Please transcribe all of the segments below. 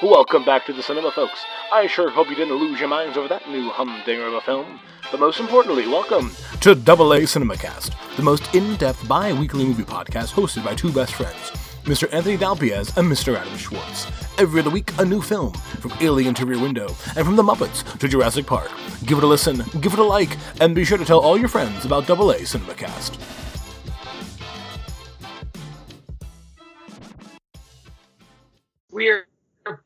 Welcome back to the cinema, folks. I sure hope you didn't lose your minds over that new humdinger of a film. But most importantly, welcome to AA CinemaCast, the most in-depth bi-weekly movie podcast hosted by two best friends, Mr. Anthony Dalpiez and Mr. Adam Schwartz. Every other week, a new film, from Alien to Rear Window, and from The Muppets to Jurassic Park. Give it a listen, give it a like, and be sure to tell all your friends about AA CinemaCast. We're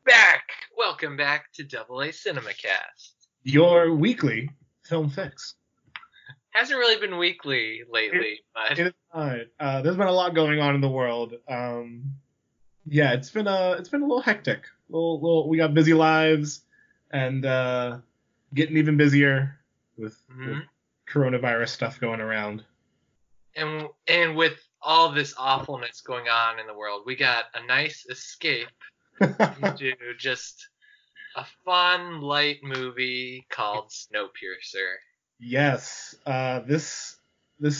back. Welcome back to AA CinemaCast. Your weekly film fix. Hasn't really been weekly lately, but it is not. There's been a lot going on in the world. Yeah, it's been a little hectic. We got busy lives, and getting even busier with coronavirus stuff going around. And with all this awfulness going on in the world, we got a nice escape into just a fun, light movie called Snowpiercer. Yes, this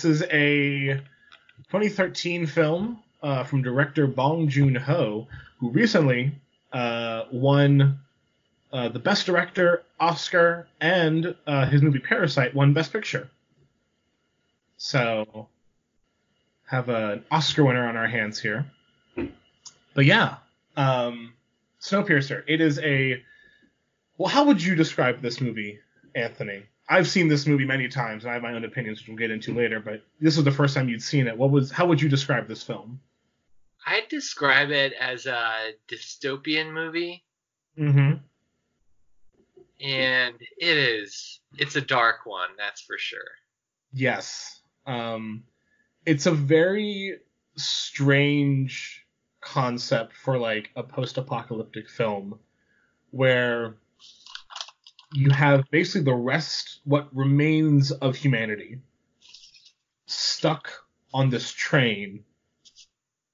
is a 2013 film from director Bong Joon-ho, who recently won the Best Director Oscar, and his movie Parasite won Best Picture. So, have an Oscar winner on our hands here. But yeah, Snowpiercer. It is a... Well, how would you describe this movie, Anthony? I've seen this movie many times, and I have my own opinions, which we'll get into later, but this was the first time you'd seen it. How would you describe this film? I'd describe it as a dystopian movie. Mm-hmm. And it's a dark one, that's for sure. Yes. It's a very strange concept for, like, a post-apocalyptic film, where you have basically what remains of humanity, stuck on this train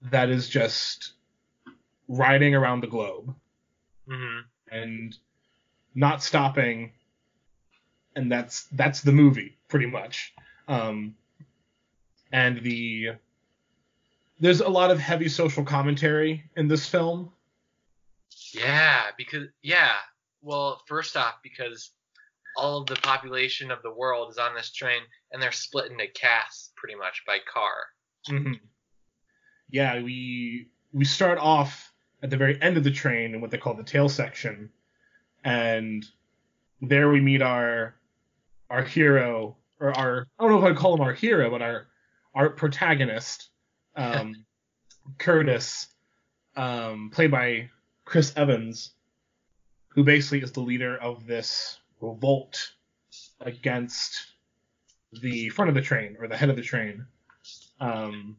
that is just riding around the globe, mm-hmm. and not stopping. And that's the movie, pretty much. And there's a lot of heavy social commentary in this film. Yeah, well, first off, because all of the population of the world is on this train, and they're split into castes pretty much by car. Mm-hmm. Yeah, we start off at the very end of the train in what they call the tail section, and there we meet our hero, or our, I don't know if I'd call him our hero, but our protagonist, Curtis, played by Chris Evans, who basically is the leader of this revolt against the front of the train, or the head of the train. And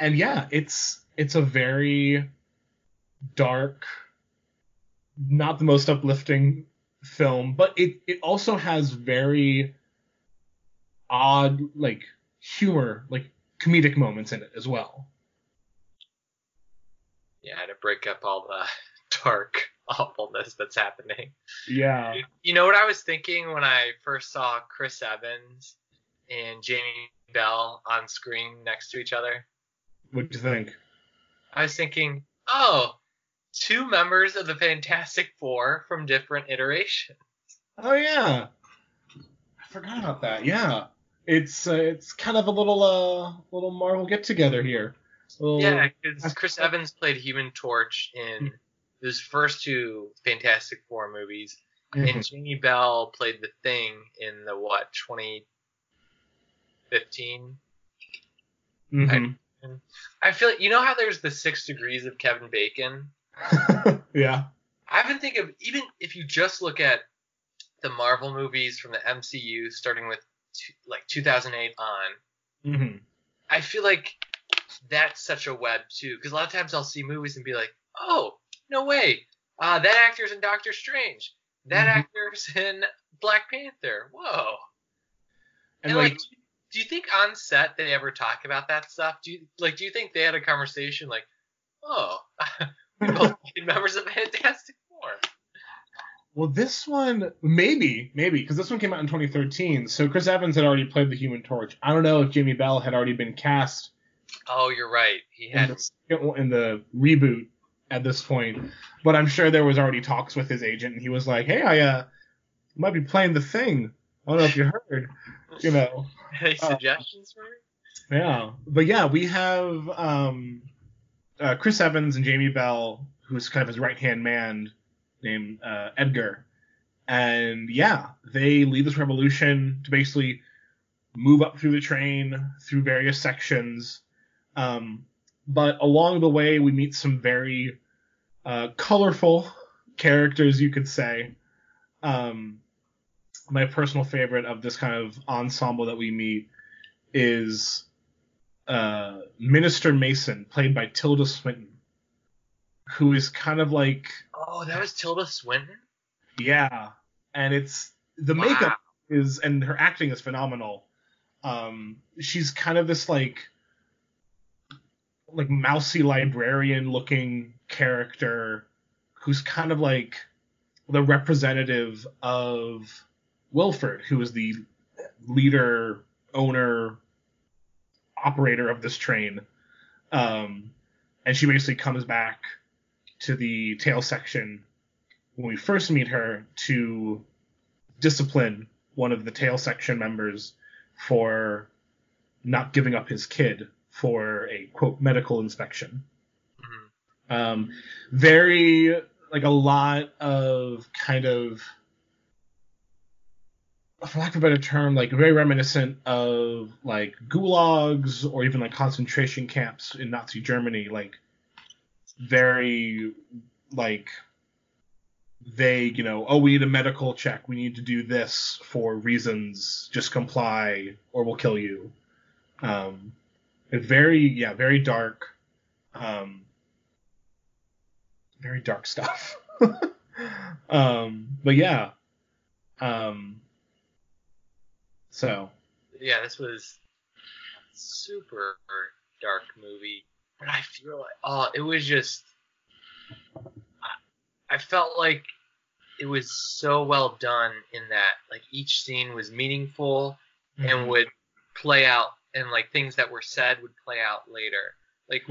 yeah, it's a very dark, not the most uplifting film, but it also has very odd, like, humor, like, comedic moments in it as well. Yeah, to break up all the dark awfulness that's happening. Yeah. You know what I was thinking when I first saw Chris Evans and Jamie Bell on screen next to each other? What do you think? I was thinking, two members of the Fantastic Four from different iterations. Oh yeah, I forgot about that. Yeah, it's kind of a little Marvel get together here. Yeah, because Chris Evans played Human Torch in his first two Fantastic Four movies, mm-hmm. and Jamie Bell played the Thing in the 2015. Mm-hmm. I feel like, you know how there's the 6 degrees of Kevin Bacon? Yeah. I've been thinking of, even if you just look at the Marvel movies from the MCU, starting with 2008 on, mm-hmm. I feel like that's such a web too, because a lot of times I'll see movies and be like, oh, no way. That actor's in Doctor Strange. That mm-hmm. actor's in Black Panther. Whoa. And like, do you think on set they ever talk about that stuff? Do you think they had a conversation like, oh, we both need members of Fantastic Four? Well, this one, maybe, because this one came out in 2013. So Chris Evans had already played the Human Torch. I don't know if Jamie Bell had already been cast. Oh, you're right. He had in the reboot. at this point, but I'm sure there was already talks with his agent, and he was like, "Hey, I might be playing The Thing. I don't know if you heard, you know." Any suggestions for it? Yeah, but yeah, we have Chris Evans and Jamie Bell, who's kind of his right-hand man, named Edgar, and yeah, they lead this revolution to basically move up through the train through various sections. But along the way, we meet some very colorful characters, you could say. My personal favorite of this kind of ensemble that we meet is Minister Mason, played by Tilda Swinton, who is kind of like... Oh, that was Tilda Swinton? Yeah. And it's... The makeup is... And her acting is phenomenal. She's kind of this, like mousy librarian-looking character who's kind of like the representative of Wilford, who is the leader, owner, operator of this train. And she basically comes back to the tail section when we first meet her to discipline one of the tail section members for not giving up his kid for a, quote, medical inspection. Mm-hmm. Very, like, a lot of kind of, for lack of a better term, like, very reminiscent of, like, gulags or even, like, concentration camps in Nazi Germany. Like, very, like, vague, you know, oh, we need a medical check. We need to do this for reasons. Just comply or we'll kill you. Very dark, very dark stuff. But yeah, so yeah, this was a super dark movie, but I feel like it was just, I felt like it was so well done in that like each scene was meaningful mm-hmm. and would play out. And, like, things that were said would play out later. Like,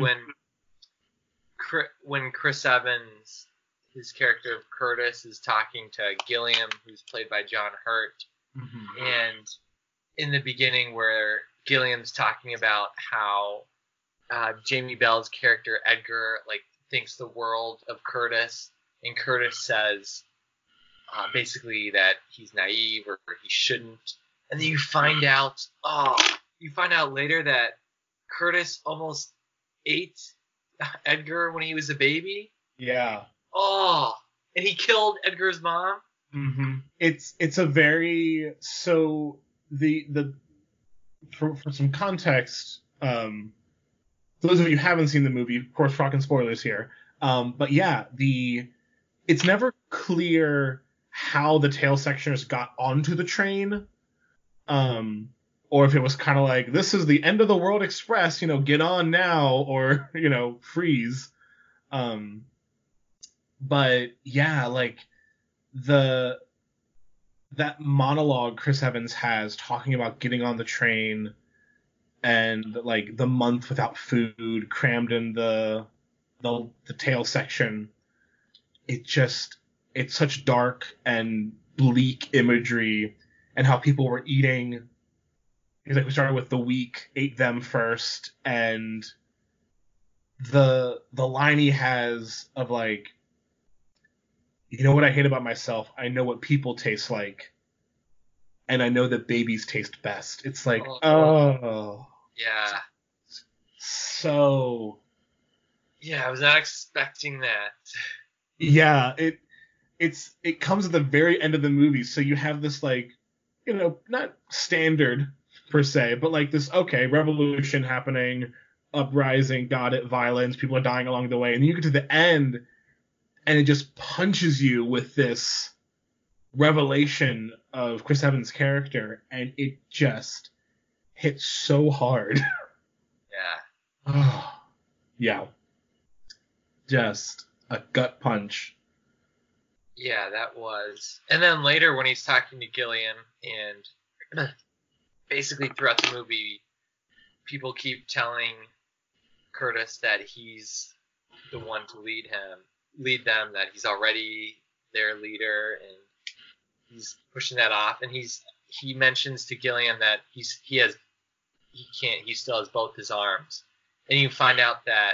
when Chris Evans, his character of Curtis, is talking to Gilliam, who's played by John Hurt. Mm-hmm. And in the beginning where Gilliam's talking about how Jamie Bell's character, Edgar, like, thinks the world of Curtis. And Curtis says basically that he's naive or he shouldn't. And then you find out, you find out later that Curtis almost ate Edgar when he was a baby. Yeah. And he killed Edgar's mom. Mm-hmm. It's a very, so the for some context, for those of you who haven't seen the movie, of course, rockin' spoilers here. But yeah, it's never clear how the tail sectioners got onto the train. Or if it was kind of like, this is the end of the world express, you know, get on now, or, you know, freeze. But yeah, like that monologue Chris Evans has talking about getting on the train and like the month without food crammed in the tail section. It's such dark and bleak imagery and how people were eating. He's like, we started with the weak, ate them first, and the line he has of like, you know what I hate about myself? I know what people taste like, and I know that babies taste best. It's like, yeah, so yeah, I was not expecting that. Yeah, it comes at the very end of the movie, so you have this like, you know, not standard per se, but like this, okay, revolution happening, uprising, got it, violence, people are dying along the way, and then you get to the end, and it just punches you with this revelation of Chris Evans' character, and it just hits so hard. Yeah. Yeah. Just a gut punch. Yeah, that was. And then later when he's talking to Gilliam and... Basically, throughout the movie, people keep telling Curtis that he's the one to lead them, that he's already their leader, and he's pushing that off. And he mentions to Gilliam that he still has both his arms. And you find out that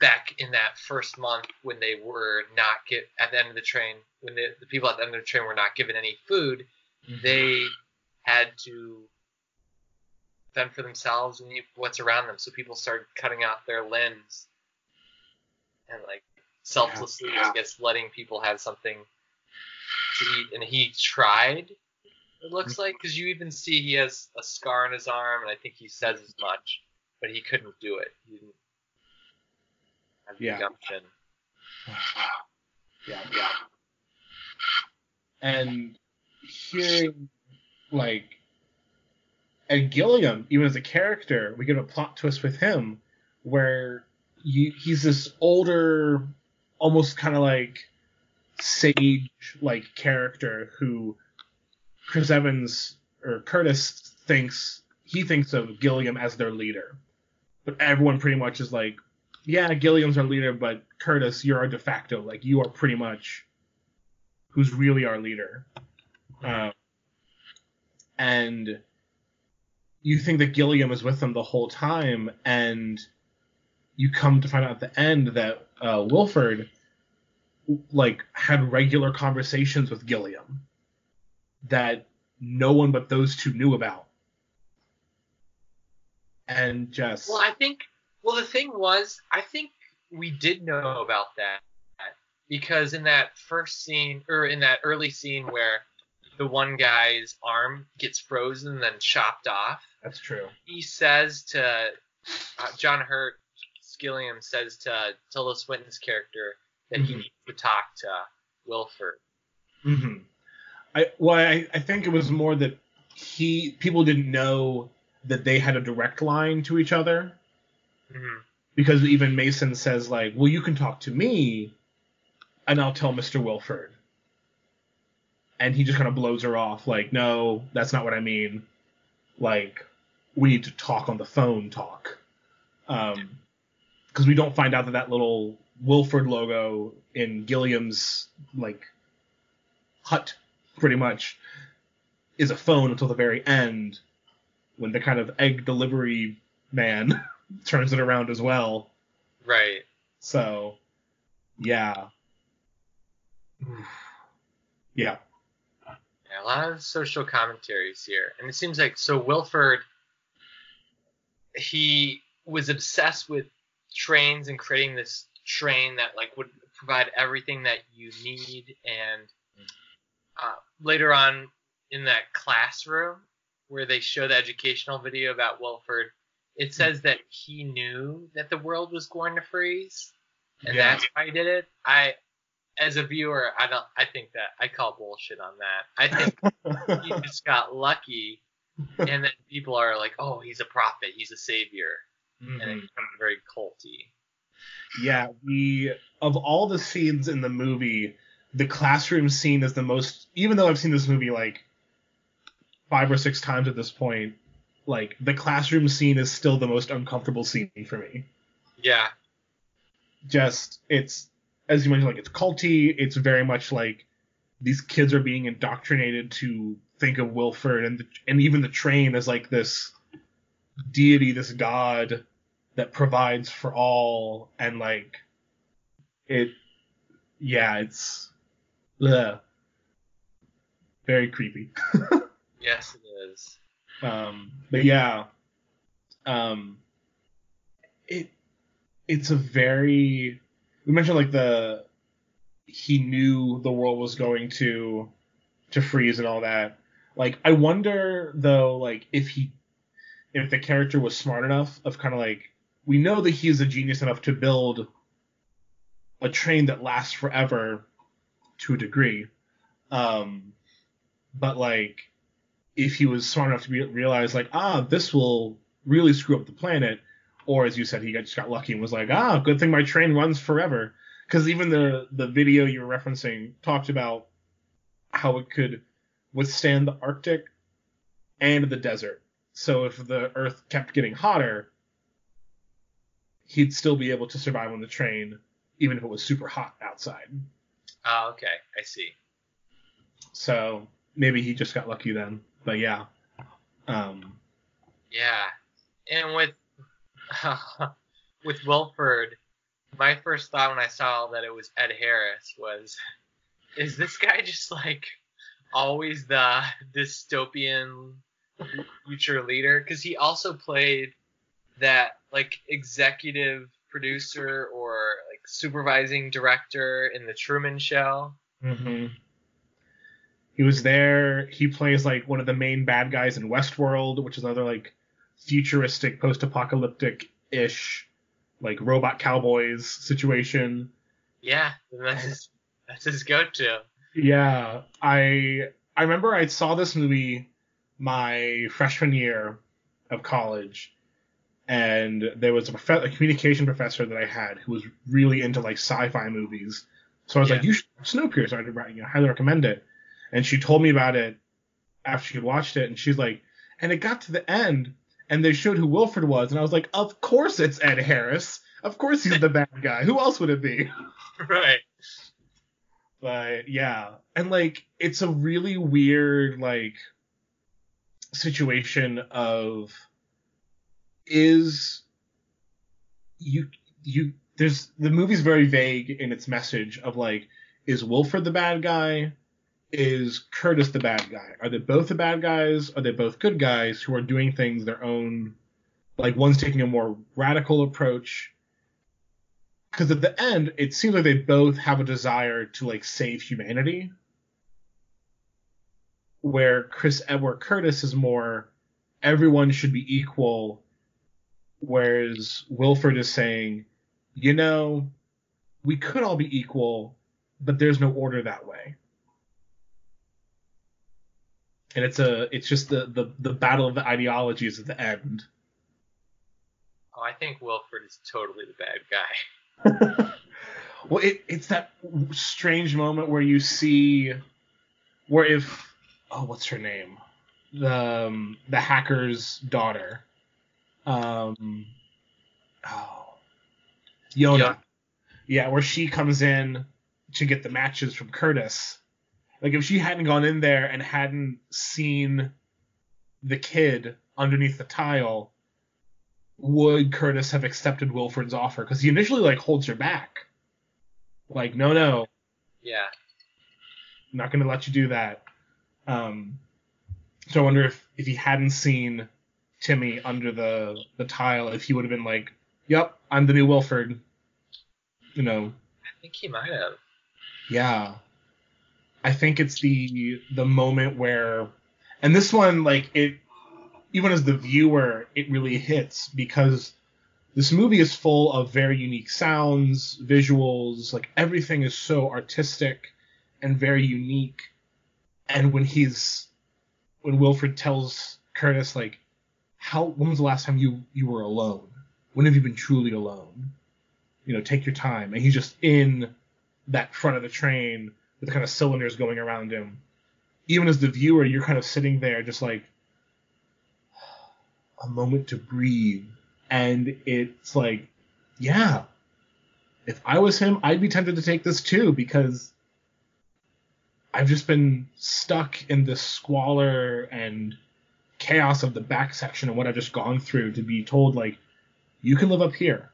back in that first month when they were not at the end of the train, when the people at the end of the train were not given any food, they had to fend for themselves and what's around them. So people started cutting off their limbs and like selflessly, I guess, letting people have something to eat. And he tried, it looks like, because you even see he has a scar on his arm, and I think he says as much, but he couldn't do it. He didn't have the gumption. Yeah. And hearing, like, and Gilliam, even as a character, we get a plot twist with him where he's this older, almost kind of like sage like character who Chris Evans or Curtis thinks of Gilliam as their leader. But everyone pretty much is like, yeah, Gilliam's our leader, but Curtis, you're our de facto. Like, you are pretty much who's really our leader. And you think that Gilliam is with them the whole time, and you come to find out at the end that Wilford, like, had regular conversations with Gilliam that no one but those two knew about. And just... Well, the thing was, I think we did know about that, because in that first scene, or in that early scene where the one guy's arm gets frozen and then chopped off. That's true. He says to John Hurt, Gilliam says to Tilda Swinton's character that he needs to talk to Wilford. Mm-hmm. I think it was more that people didn't know that they had a direct line to each other. Mm-hmm. Because even Mason says, like, well, you can talk to me and I'll tell Mr. Wilford. And he just kind of blows her off, like, no, that's not what I mean. Like, we need to talk on the phone talk. Because we don't find out that little Wilford logo in Gilliam's, like, hut, pretty much, is a phone until the very end, when the kind of egg delivery man turns it around as well. Right. So, yeah. Yeah. A lot of social commentaries here. And it seems like, so Wilford, he was obsessed with trains and creating this train that, like, would provide everything that you need. And later on in that classroom where they show the educational video about Wilford, it says that he knew that the world was going to freeze. And that's why he did it. As a viewer, I think that I call bullshit on that. I think he just got lucky, and then people are like, "Oh, he's a prophet, he's a savior," and it becomes very culty. Yeah, of all the scenes in the movie, the classroom scene is the most. Even though I've seen this movie like 5 or 6 times at this point, like, the classroom scene is still the most uncomfortable scene for me. Yeah. Just it's. As you mentioned, like, it's culty. It's very much like these kids are being indoctrinated to think of Wilford and even the train as like this deity, this god that provides for all. And like it, yeah, it's very creepy. Yes, it is. But yeah, it's a very. We mentioned, like, he knew the world was going to freeze and all that. Like, I wonder, though, like, if the character was smart enough of kind of, like, we know that he's a genius enough to build a train that lasts forever to a degree. But, like, if he was smart enough to realize, like, this will really screw up the planet. Or, as you said, he just got lucky and was like, good thing my train runs forever. Because even the video you were referencing talked about how it could withstand the Arctic and the desert. So if the Earth kept getting hotter, he'd still be able to survive on the train, even if it was super hot outside. Oh, okay. I see. So maybe he just got lucky then. But yeah. Yeah. And with Wilford, my first thought when I saw that it was Ed Harris was, is this guy just like always the dystopian future leader? Because he also played that like executive producer or like supervising director in The Truman Show. Mm-hmm. He was there. He plays like one of the main bad guys in Westworld, which is another like futuristic, post-apocalyptic-ish like robot cowboys situation. Yeah, that's his go-to. Yeah, I remember I saw this movie my freshman year of college, and there was a communication professor that I had who was really into like sci-fi movies. So I was like, you should watch Snowpiercer. I highly recommend it. And she told me about it after she watched it, and she's like, and it got to the end, and they showed who Wilford was, and I was like, of course it's Ed Harris. Of course he's the bad guy. Who else would it be? Right. But yeah, and like it's a really weird like situation of there's the movie's very vague in its message of like, is Wilford the bad guy? Is Curtis the bad guy? Are they both the bad guys? Are they both good guys who are doing things their own? Like, one's taking a more radical approach. Because at the end, it seems like they both have a desire to, like, save humanity. Where Curtis is more, everyone should be equal. Whereas Wilford is saying, you know, we could all be equal, but there's no order that way. And it's just the battle of the ideologies at the end. Oh, I think Wilford is totally the bad guy. Well, it's that strange moment where you see where what's her name? The hacker's daughter. Yona. Yep. Yeah, where she comes in to get the matches from Curtis. Like, if she hadn't gone in there and hadn't seen the kid underneath the tile, would Curtis have accepted Wilford's offer? Because he initially, like, holds her back. Like, no. Yeah. I'm not going to let you do that. So I wonder if he hadn't seen Timmy under the tile, if he would have been like, yep, I'm the new Wilford. You know. I think he might have. Yeah. I think it's the moment where, and this one, like, it, even as the viewer, it really hits, because this movie is full of very unique sounds, visuals, like everything is so artistic and very unique. And when Wilford tells Curtis, like, when was the last time you were alone? When have you been truly alone? You know, take your time. And he's just in that front of the train, with the kind of cylinders going around him. Even as the viewer, you're kind of sitting there just like, a moment to breathe. And it's like, yeah, if I was him, I'd be tempted to take this too, because I've just been stuck in the squalor and chaos of the back section and what I've just gone through, to be told, like, you can live up here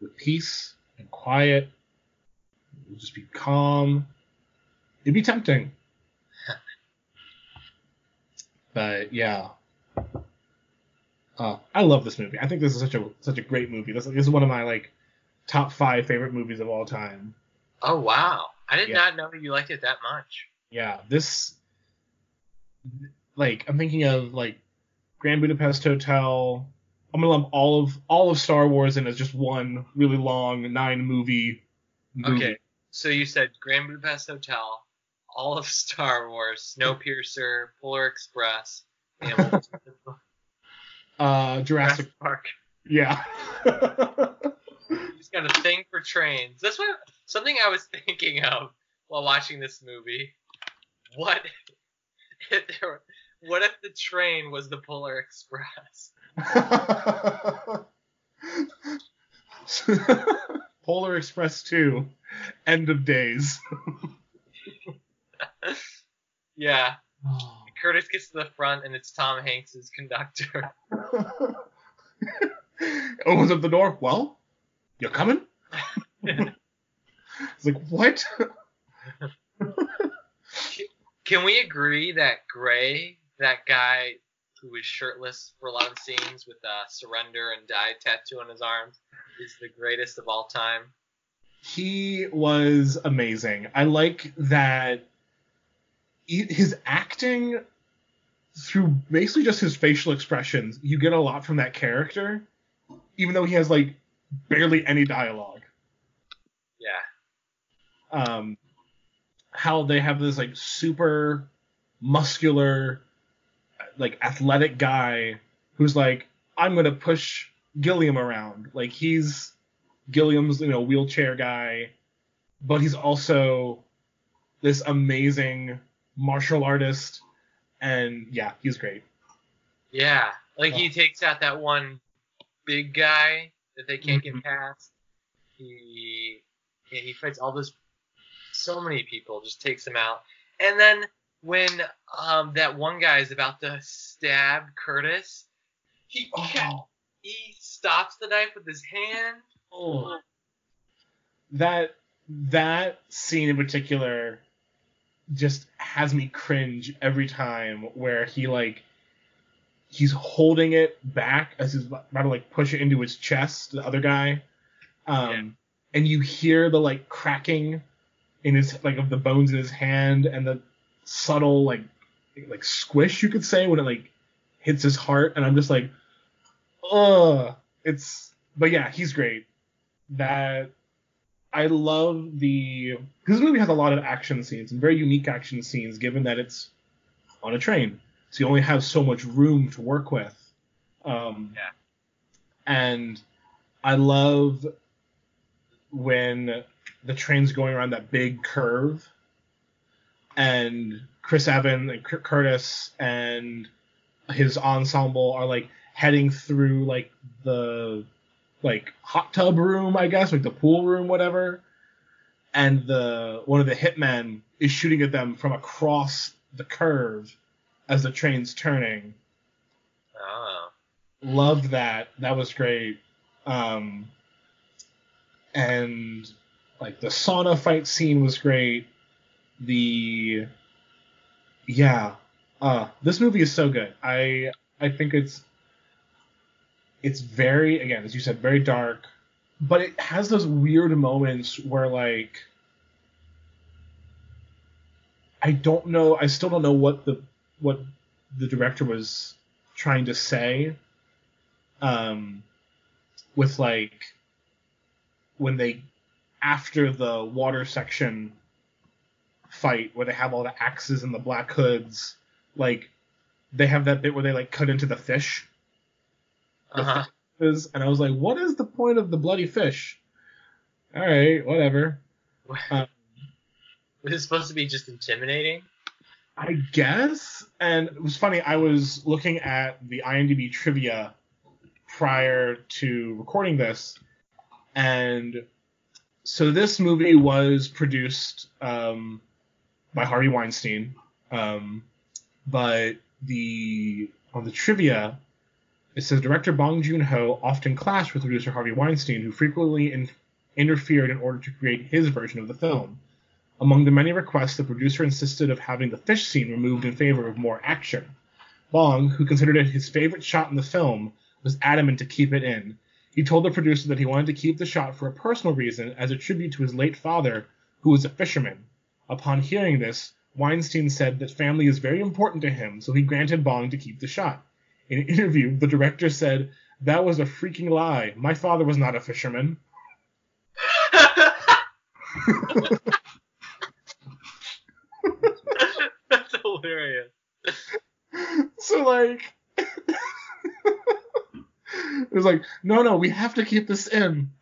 with peace and quiet. We'll just be calm. It'd be tempting. But yeah. I love this movie. I think this is such a great movie. This is one of my like top 5 favorite movies of all time. Oh wow. I did not know you liked it that much. Yeah, this, like, I'm thinking of like Grand Budapest Hotel. I'm gonna lump all of Star Wars in as just one really long 9-movie. Okay. So you said Grand Budapest Hotel, all of Star Wars, Snowpiercer, Polar Express, and Jurassic Park. Yeah. Just got a thing for trains. That's something I was thinking of while watching this movie. What if the train was the Polar Express? Polar Express 2, End of Days. Yeah. Curtis gets to the front, and it's Tom Hanks as conductor. Opens up the door. Well, you're coming? It's like, what? Can we agree that Gray, that guy who was shirtless for a lot of scenes with Surrender and Die tattoo on his arms, is the greatest of all time? He was amazing. I like that his acting through basically just his facial expressions, you get a lot from that character, even though he has like barely any dialogue. Yeah. How they have this like super muscular, like athletic guy who's like, I'm gonna push Gilliam around. Like he's Gilliam's, wheelchair guy, but he's also this amazing martial artist, and yeah, he's great. Yeah, he takes out that one big guy that they can't get past. He fights so many people, just takes them out. And then when that one guy is about to stab Curtis, he stops the knife with his hand. Oh, that scene in particular just has me cringe every time, where he he's holding it back as he's about to push it into his chest, the other guy, and you hear the cracking in his of the bones in his hand, and the subtle squish, you could say, when it hits his heart, and I'm just but yeah, he's great. I love because this movie has a lot of action scenes, and very unique action scenes, given that it's on a train. So you only have so much room to work with. And I love when the train's going around that big curve, and Chris Evans and Curtis and his ensemble are heading through the hot tub room, I guess, the pool room, whatever. And one of the hitmen is shooting at them from across the curve as the train's turning. Oh. Loved that. That was great. And the sauna fight scene was great. This movie is so good. I think it's very, again, as you said, very dark, but it has those weird moments where, I don't know, I still don't know what the director was trying to say, with, when they, after the water section fight, where they have all the axes and the black hoods, they have that bit where they, cut into the fish. Uh-huh. And I was like, what is the point of the bloody fish? All right, whatever. Was it supposed to be just intimidating? I guess. And it was funny, I was looking at the IMDb trivia prior to recording this. And so this movie was produced by Harvey Weinstein. But on the trivia, it says director Bong Joon-ho often clashed with producer Harvey Weinstein, who frequently interfered in order to create his version of the film. Among the many requests, the producer insisted of having the fish scene removed in favor of more action. Bong, who considered it his favorite shot in the film, was adamant to keep it in. He told the producer that he wanted to keep the shot for a personal reason, as a tribute to his late father, who was a fisherman. Upon hearing this, Weinstein said that family is very important to him, so he granted Bong to keep the shot. In an interview, the director said, "That was a freaking lie. My father was not a fisherman." That's hilarious. So, it was no, we have to keep this in.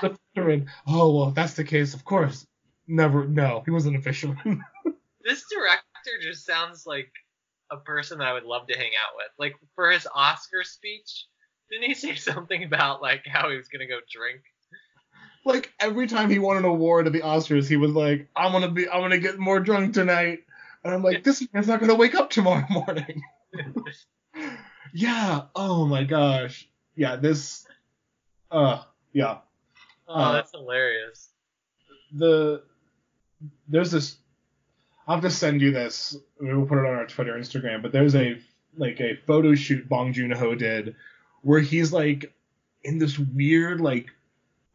The fisherman. Oh, well, if that's the case, of course. No, he wasn't a fisherman. This director just sounds like a person that I would love to hang out with. For his Oscar speech, Didn't he say something about like how he was gonna go drink? Like every time he won an award at the Oscars, he was like, I'm gonna get more drunk tonight. And I'm like, this man's not gonna wake up tomorrow morning. Yeah. Oh my gosh. Yeah. This. Yeah. Oh, that's hilarious. There's this. I'll have to send you this. We'll put it on our Twitter, Instagram. But there's a photo shoot Bong Joon-ho did, where he's like in this weird like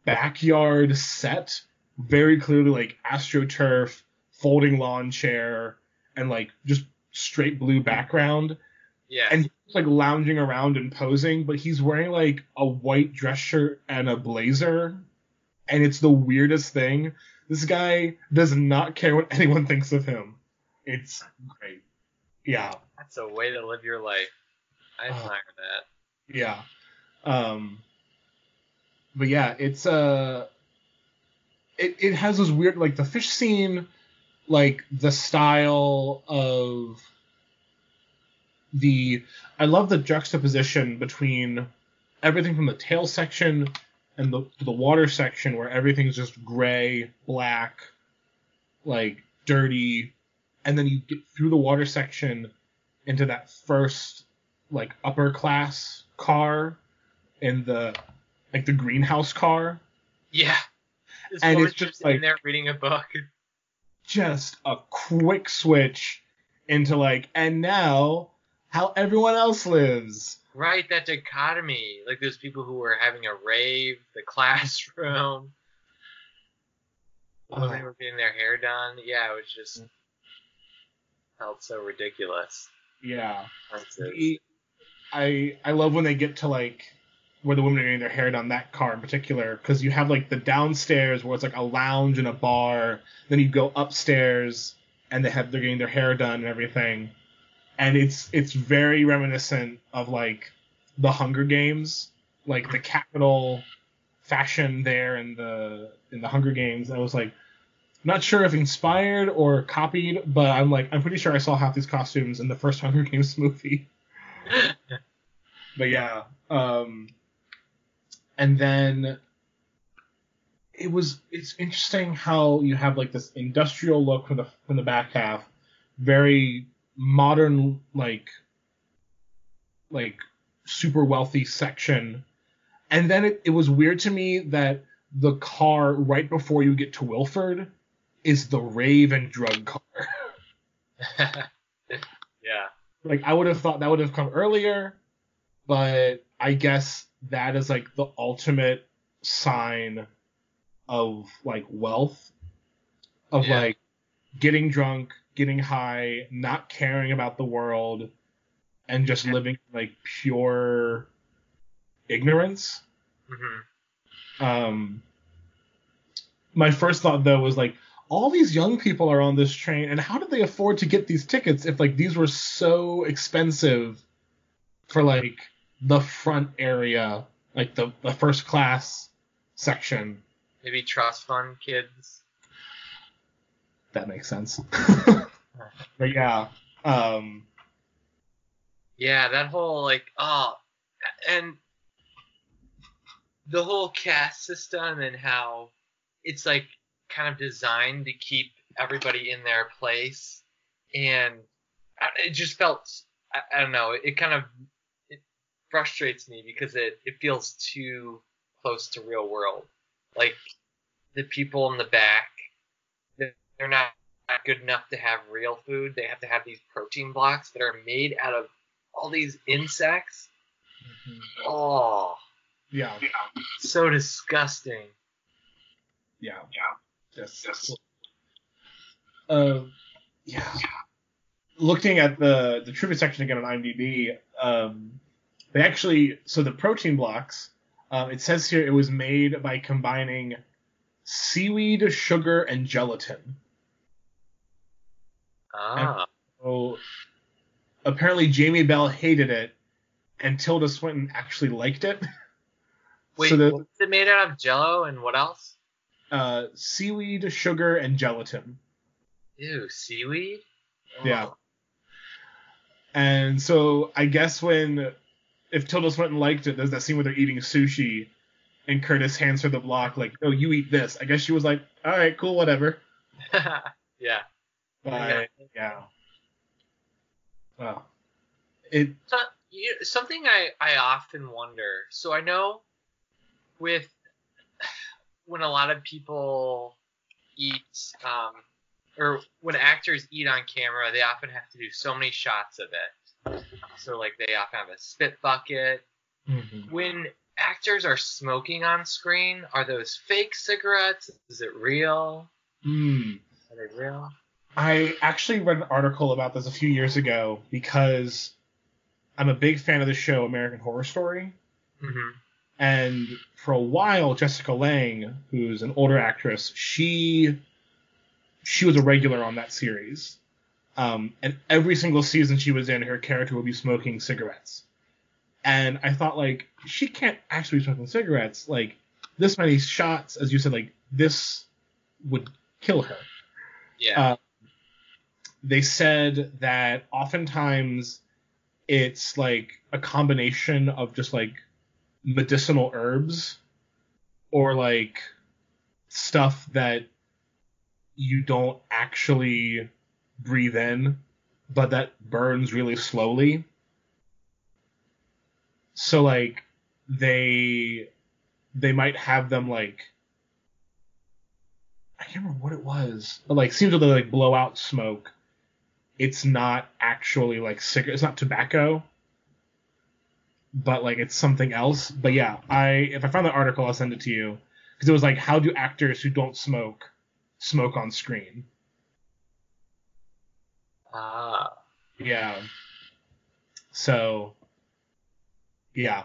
backyard set, very clearly like astroturf, folding lawn chair, and like just straight blue background. Yeah. And he's like lounging around and posing, but he's wearing like a white dress shirt and a blazer, and it's the weirdest thing. This guy does not care what anyone thinks of him. It's great. Yeah. That's a way to live your life. I admire that. Yeah. But yeah, it's it has this weird like the fish scene, like the style of I love the juxtaposition between everything from the tail section and the water section, where everything's just gray, black, like dirty, and then you get through the water section into that first like upper class car in the greenhouse car. Yeah, and it's just like in there reading a book. Just a quick switch into like, and now how everyone else lives. Right, that dichotomy. Like those people who were having a rave, the classroom, when they were getting their hair done. Yeah, it was just felt so ridiculous. Yeah. I love when they get to like where the women are getting their hair done, that car in particular, because you have like the downstairs where it's like a lounge and a bar. Then you go upstairs and they're getting their hair done and everything. And it's very reminiscent of like The Hunger Games, like the capital fashion there in the Hunger Games. I was like, not sure if inspired or copied, but I'm pretty sure I saw half these costumes in the first Hunger Games movie. But yeah, and then it's interesting how you have like this industrial look from the back half, very modern like super wealthy section, and then it was weird to me that the car right before you get to Wilford is the rave and drug car. Yeah, like I would have thought that would have come earlier, but I guess that is like the ultimate sign of like wealth, of like getting drunk, getting high, not caring about the world, and just living like pure ignorance. Mm-hmm. My first thought though was like, all these young people are on this train, and how did they afford to get these tickets if like these were so expensive for like the front area, like the first class section? Maybe trust fund kids. That makes sense. But yeah. Yeah, that whole like, and the whole caste system and how it's like kind of designed to keep everybody in their place. And it just felt, I don't know, it frustrates me because it feels too close to real world. Like the people in the back, they're not good enough to have real food. They have to have these protein blocks that are made out of all these insects. Mm-hmm. Oh. Yeah. So disgusting. Yeah. Yes. Yeah. Looking at the trivia section again on IMDb, they actually, so the protein blocks, it says here it was made by combining seaweed, sugar, and gelatin. Ah. So apparently Jamie Bell hated it, and Tilda Swinton actually liked it. Wait, was it made out of Jello and what else? Seaweed, sugar, and gelatin. Ew, seaweed? Oh. Yeah. And so I guess when if Tilda Swinton liked it, there's that scene where they're eating sushi and Curtis hands her the block, like, oh, you eat this. I guess she was like, all right, cool, whatever. Yeah. But, yeah. Wow. Something I often wonder. So I know when a lot of people eat, or when actors eat on camera, they often have to do so many shots of it. So like they often have a spit bucket. Mm-hmm. When actors are smoking on screen, are those fake cigarettes? Is it real? Are they real? I actually read an article about this a few years ago because I'm a big fan of the show American Horror Story. Mm-hmm. And for a while, Jessica Lange, who's an older actress, she was a regular on that series. And every single season she was in, her character would be smoking cigarettes. And I thought, like, she can't actually be smoking cigarettes. Like, this many shots, as you said, like, this would kill her. Yeah. They said that oftentimes it's, like, a combination of just, like, medicinal herbs or, like, stuff that you don't actually breathe in, but that burns really slowly. So, like, they might have them, like, I can't remember what it was, but, like, seems like they, like, blow out smoke. It's not actually, like, cigarette. It's not tobacco, but, like, it's something else. But, yeah, if I find the article, I'll send it to you. Because it was, like, how do actors who don't smoke on screen? Ah. Yeah. So, yeah.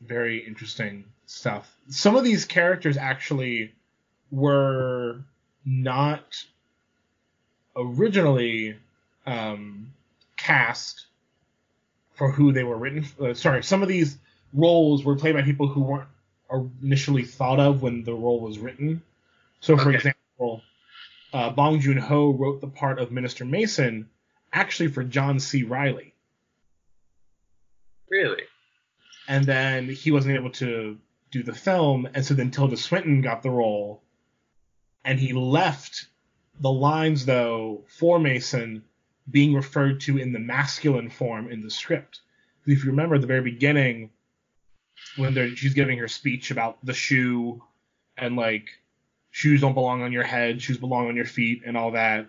Very interesting stuff. Some of these characters actually were not originally cast for who they were written for. Some of these roles were played by people who weren't initially thought of when the role was written. So, for example, Bong Joon-ho wrote the part of Minister Mason actually for John C. Reilly. Really? And then he wasn't able to do the film, and so then Tilda Swinton got the role, and he left the lines, though, for Mason being referred to in the masculine form in the script. If you remember at the very beginning, when she's giving her speech about the shoe and, like, shoes don't belong on your head, shoes belong on your feet, and all that,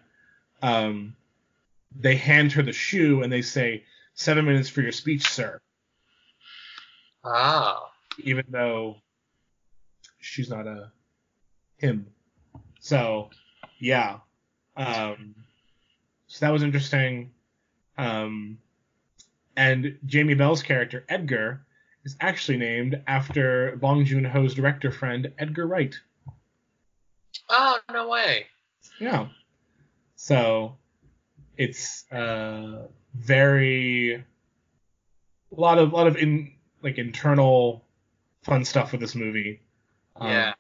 they hand her the shoe and they say, 7 minutes for your speech, sir. Ah. Even though she's not a him. So, yeah. So that was interesting. And Jamie Bell's character, Edgar, is actually named after Bong Joon-ho's director friend, Edgar Wright. Oh, no way. Yeah. So, it's very... A lot of internal fun stuff with this movie. Yeah.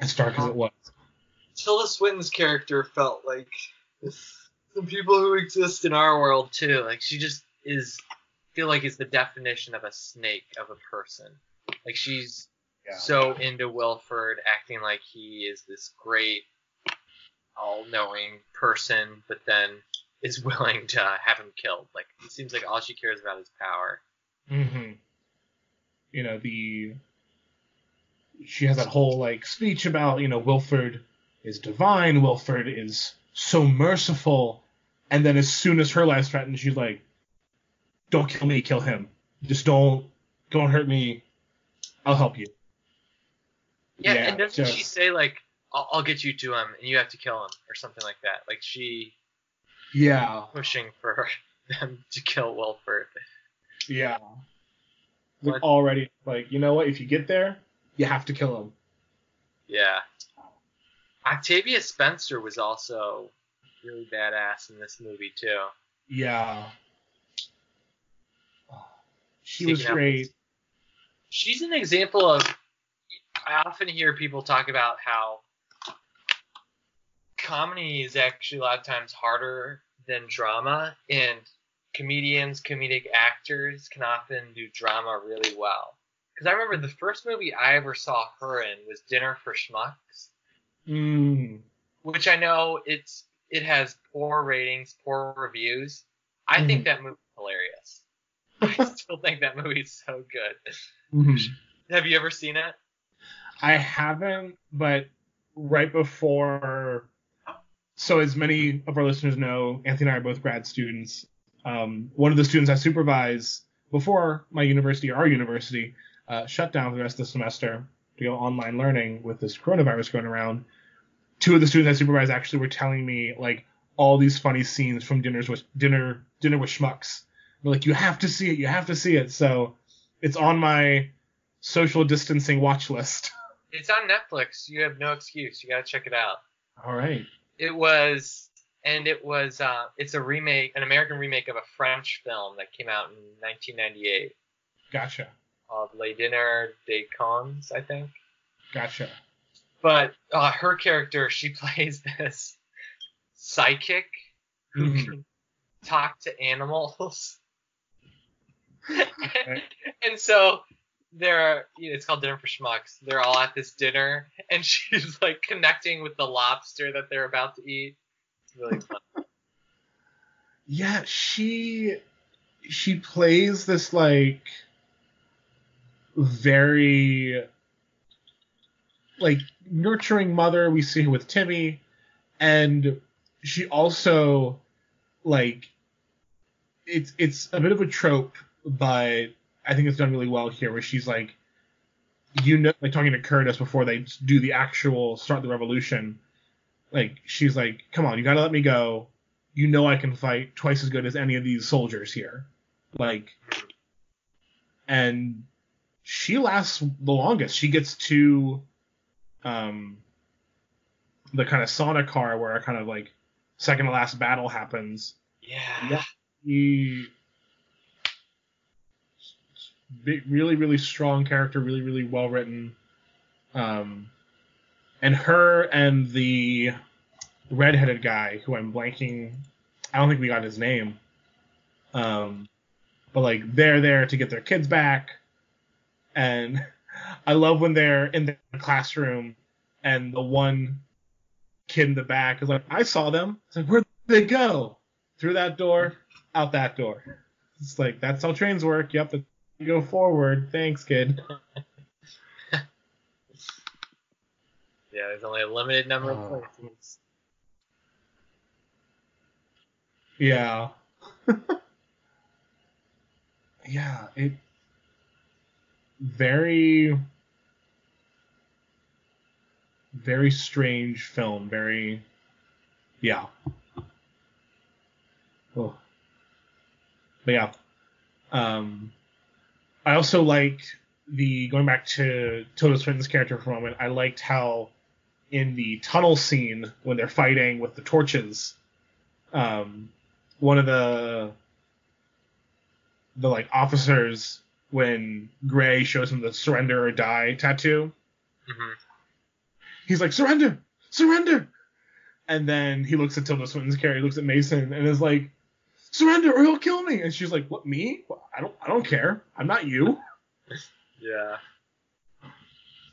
As dark as it was. Tilda Swinton's character felt like the people who exist in our world, too. Like, she just feel like it's the definition of a snake of a person. Like, she's so into Wilford, acting like he is this great, all-knowing person, but then is willing to have him killed. Like, it seems like all she cares about is power. Mm-hmm. You know, she has that whole, like, speech about, you know, Wilford is divine, Wilford is so merciful, and then as soon as her life's threatened, she's like, don't kill me, kill him. Just don't hurt me. I'll help you. Yeah, and doesn't she say, like, I'll get you to him, and you have to kill him, or something like that? Like, she's pushing for them to kill Wilford. Yeah. We're already, like, you know what? If you get there, you have to kill him. Yeah. Octavia Spencer was also really badass in this movie, too. Yeah. She was great. She's an example of... I often hear people talk about how comedy is actually a lot of times harder than drama, and comedians, comedic actors can often do drama really well. Because I remember the first movie I ever saw her in was Dinner for Schmucks. Mm. Which I know it has poor ratings, poor reviews. I think that movie's hilarious. I still think that movie's so good. Have you ever seen it? I haven't, but right before... So as many of our listeners know, Anthony and I are both grad students. One of the students I supervise before our university, shut down for the rest of the semester to go online learning with this coronavirus going around. Two of the students I supervise actually were telling me, like, all these funny scenes from Dinner with Schmucks. We're like, you have to see it. So it's on my social distancing watch list. It's on Netflix. You have no excuse. You got to check it out. All right. It's a remake, an American remake of a French film that came out in 1998. Gotcha. Called Le Dîner des Cons, I think. Gotcha. But her character, she plays this psychic who can talk to animals. And so it's called Dinner for Schmucks. They're all at this dinner, and she's like connecting with the lobster that they're about to eat. It's really fun. Yeah, she plays this like very like nurturing mother. We see her with Timmy, and she also like it's a bit of a trope, but I think it's done really well here, where she's like, like talking to Curtis before they do the actual start the revolution. Like, she's like, come on, you gotta let me go. You know I can fight twice as good as any of these soldiers here. Like, and she lasts the longest. She gets to the kind of sauna car where a kind of like second to last battle happens. Yeah. Really, really strong character, really, really well written. And her and the redheaded guy, who I'm blanking, I don't think we got his name. But like they're there to get their kids back. And I love when they're in the classroom and the one kid in the back is like, I saw them. It's like, where'd they go? Through that door, out that door. It's like, that's how trains work. Yep. Go forward. Thanks, kid. Yeah, there's only a limited number of places. Yeah. Yeah, it very, very strange film. Very, yeah. Oh. But yeah. I also liked going back to Tilda Swinton's character for a moment, I liked how in the tunnel scene when they're fighting with the torches, one of the like officers, when Gray shows him the surrender or die tattoo, he's like, surrender. And then he looks at Tilda Swinton's character, he looks at Mason and is like, surrender or he'll kill me. And she's like, what, me? Well, I don't care. I'm not you. Yeah.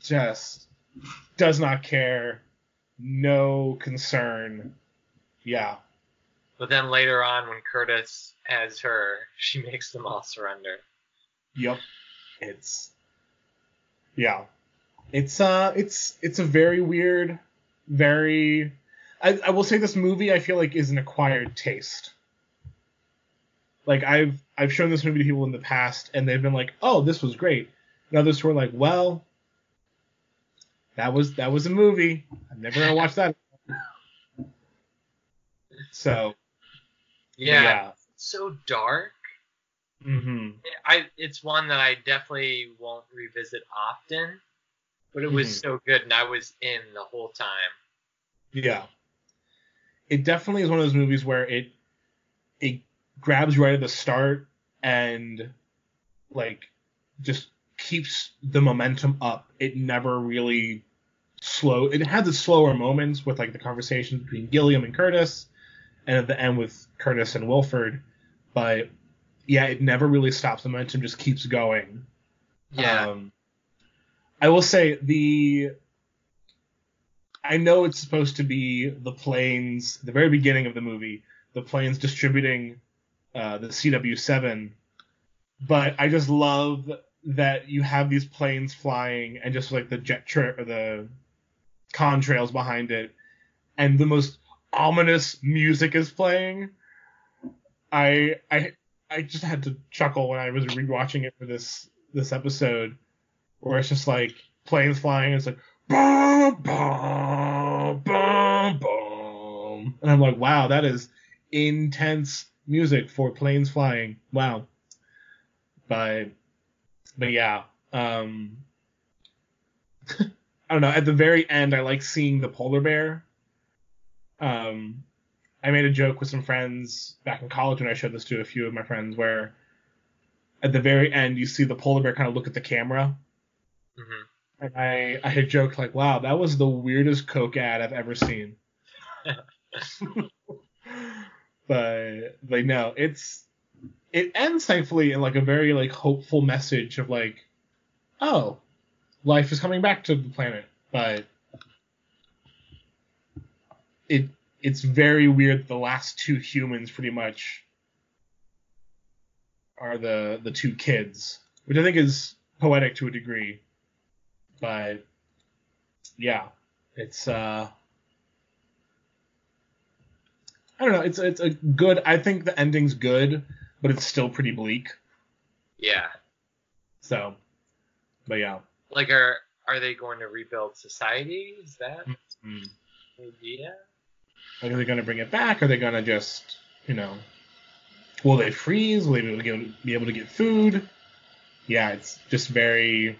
Just does not care. No concern. Yeah. But then later on when Curtis has her, she makes them all surrender. Yep. It's a very weird, very, I will say this movie I feel like is an acquired taste. Like, I've shown this movie to people in the past, and they've been like, oh, this was great. And others were like, well, that was a movie. I'm never going to watch that. So, yeah. It's so dark. It's one that I definitely won't revisit often, but it was so good, and I was in the whole time. Yeah. It definitely is one of those movies where it grabs right at the start and like just keeps the momentum up. It never really it had the slower moments with like the conversation between Gilliam and Curtis, and at the end with Curtis and Wilford. But yeah, it never really stops. The momentum just keeps going. Yeah. I will say I know it's supposed to be the planes, the very beginning of the movie, the planes distributing the CW7, but I just love that you have these planes flying and just like the jet or the contrails behind it, and the most ominous music is playing. I just had to chuckle when I was rewatching it for this episode, where it's just like planes flying, and it's like boom, boom, boom, boom, and I'm like, wow, that is intense music for planes flying. Wow. But yeah, I don't know. At the very end, I like seeing the polar bear. I made a joke with some friends back in college when I showed this to a few of my friends, where at the very end, you see the polar bear kind of look at the camera. Mm-hmm. And I had joked like, wow, that was the weirdest Coke ad I've ever seen. But no, it ends thankfully in like a very like hopeful message of like, oh, life is coming back to the planet. But it's very weird that the last two humans pretty much are the two kids, which I think is poetic to a degree. But yeah, it's I don't know. It's a good. I think the ending's good, but it's still pretty bleak. Yeah. So, but yeah. Like, are they going to rebuild society? Is that the idea? Like, are they going to bring it back? Are they going to just, you know, will they freeze? Will they be able to get food? Yeah, it's just very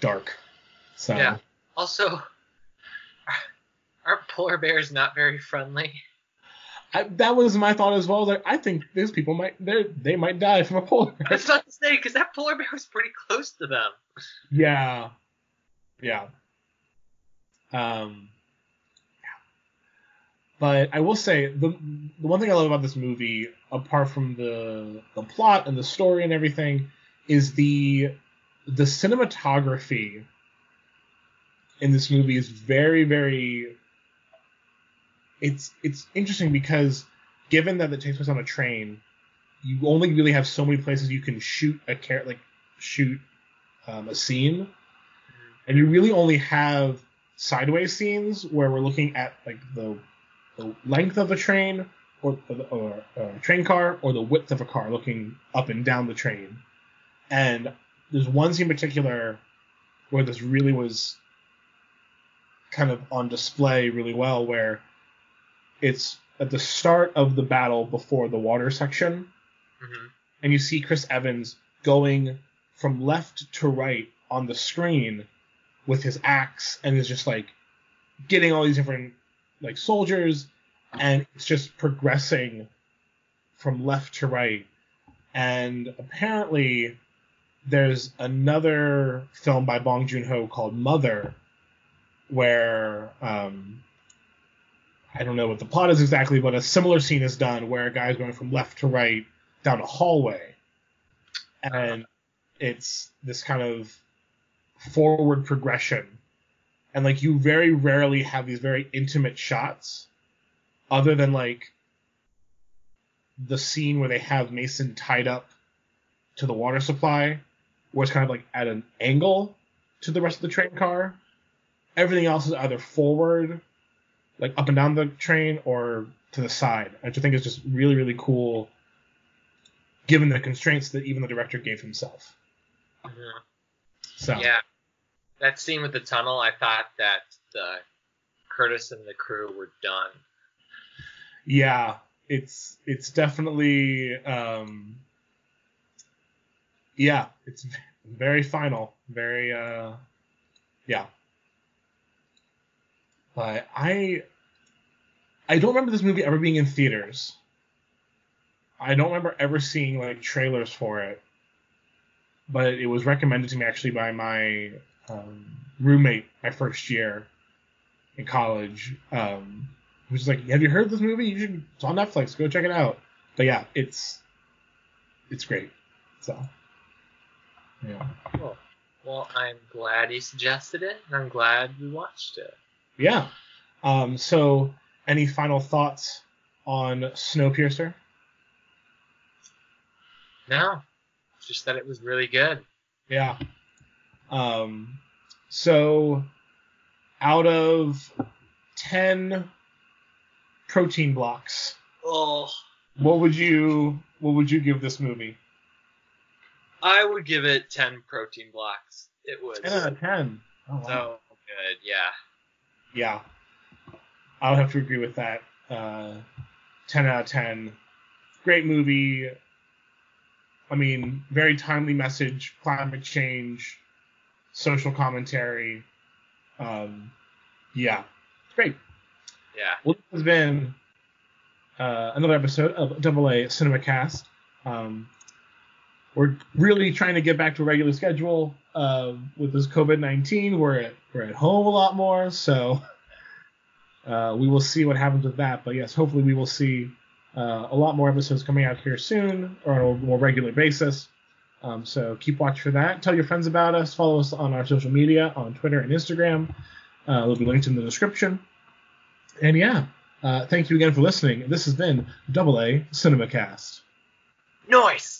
dark. So. Yeah. Also, are polar bears not very friendly? That was my thought as well. Like, I think these people might die from a polar bear. I was about to say, because that polar bear was pretty close to them. Yeah. Yeah. But I will say, the one thing I love about this movie, apart from the plot and the story and everything, is the cinematography in this movie is very, very... It's interesting because given that it takes place on a train, you only really have so many places you can shoot a scene, and you really only have sideways scenes where we're looking at like the length of a train or a train car or the width of a car looking up and down the train. And there's one scene in particular where this really was kind of on display really well, where it's at the start of the battle before the water section. Mm-hmm. And you see Chris Evans going from left to right on the screen with his axe, and is just like getting all these different like soldiers, and it's just progressing from left to right. And apparently there's another film by Bong Joon-ho called Mother, where I don't know what the plot is exactly, but a similar scene is done where a guy's going from left to right down a hallway. And it's this kind of forward progression. And like, you very rarely have these very intimate shots other than like the scene where they have Mason tied up to the water supply, where it's kind of like at an angle to the rest of the train car. Everything else is either forward, like up and down the train, or to the side, which I think is just really, really cool given the constraints that even the director gave himself. Mm-hmm. So yeah, that scene with the tunnel, I thought that Curtis and the crew were done. Yeah, it's definitely it's very final, very yeah. But I don't remember this movie ever being in theaters. I don't remember ever seeing like trailers for it, but it was recommended to me actually by my roommate my first year in college, who was like, "Have you heard of this movie? It's on Netflix. Go check it out." But yeah, it's great. So yeah. Cool. Well, I'm glad you suggested it, and I'm glad we watched it. Yeah. So any final thoughts on Snowpiercer? No. Just that it was really good. Yeah. So out of 10 protein blocks, what would you give this movie? I would give it 10 protein blocks. It was 10 out of 10. Oh, wow. So good, yeah. Yeah. I would have to agree with that. 10 out of 10. Great movie. I mean, very timely message, climate change, social commentary. Yeah. It's great. Yeah. Well, this has been another episode of AA CinemaCast. We're really trying to get back to a regular schedule with this COVID-19. We're at home a lot more, so we will see what happens with that. But yes, hopefully we will see a lot more episodes coming out here soon or on a more regular basis. So keep watch for that. Tell your friends about us. Follow us on our social media, on Twitter and Instagram. They'll be linked in the description. And yeah, thank you again for listening. This has been AA CinemaCast. Nice.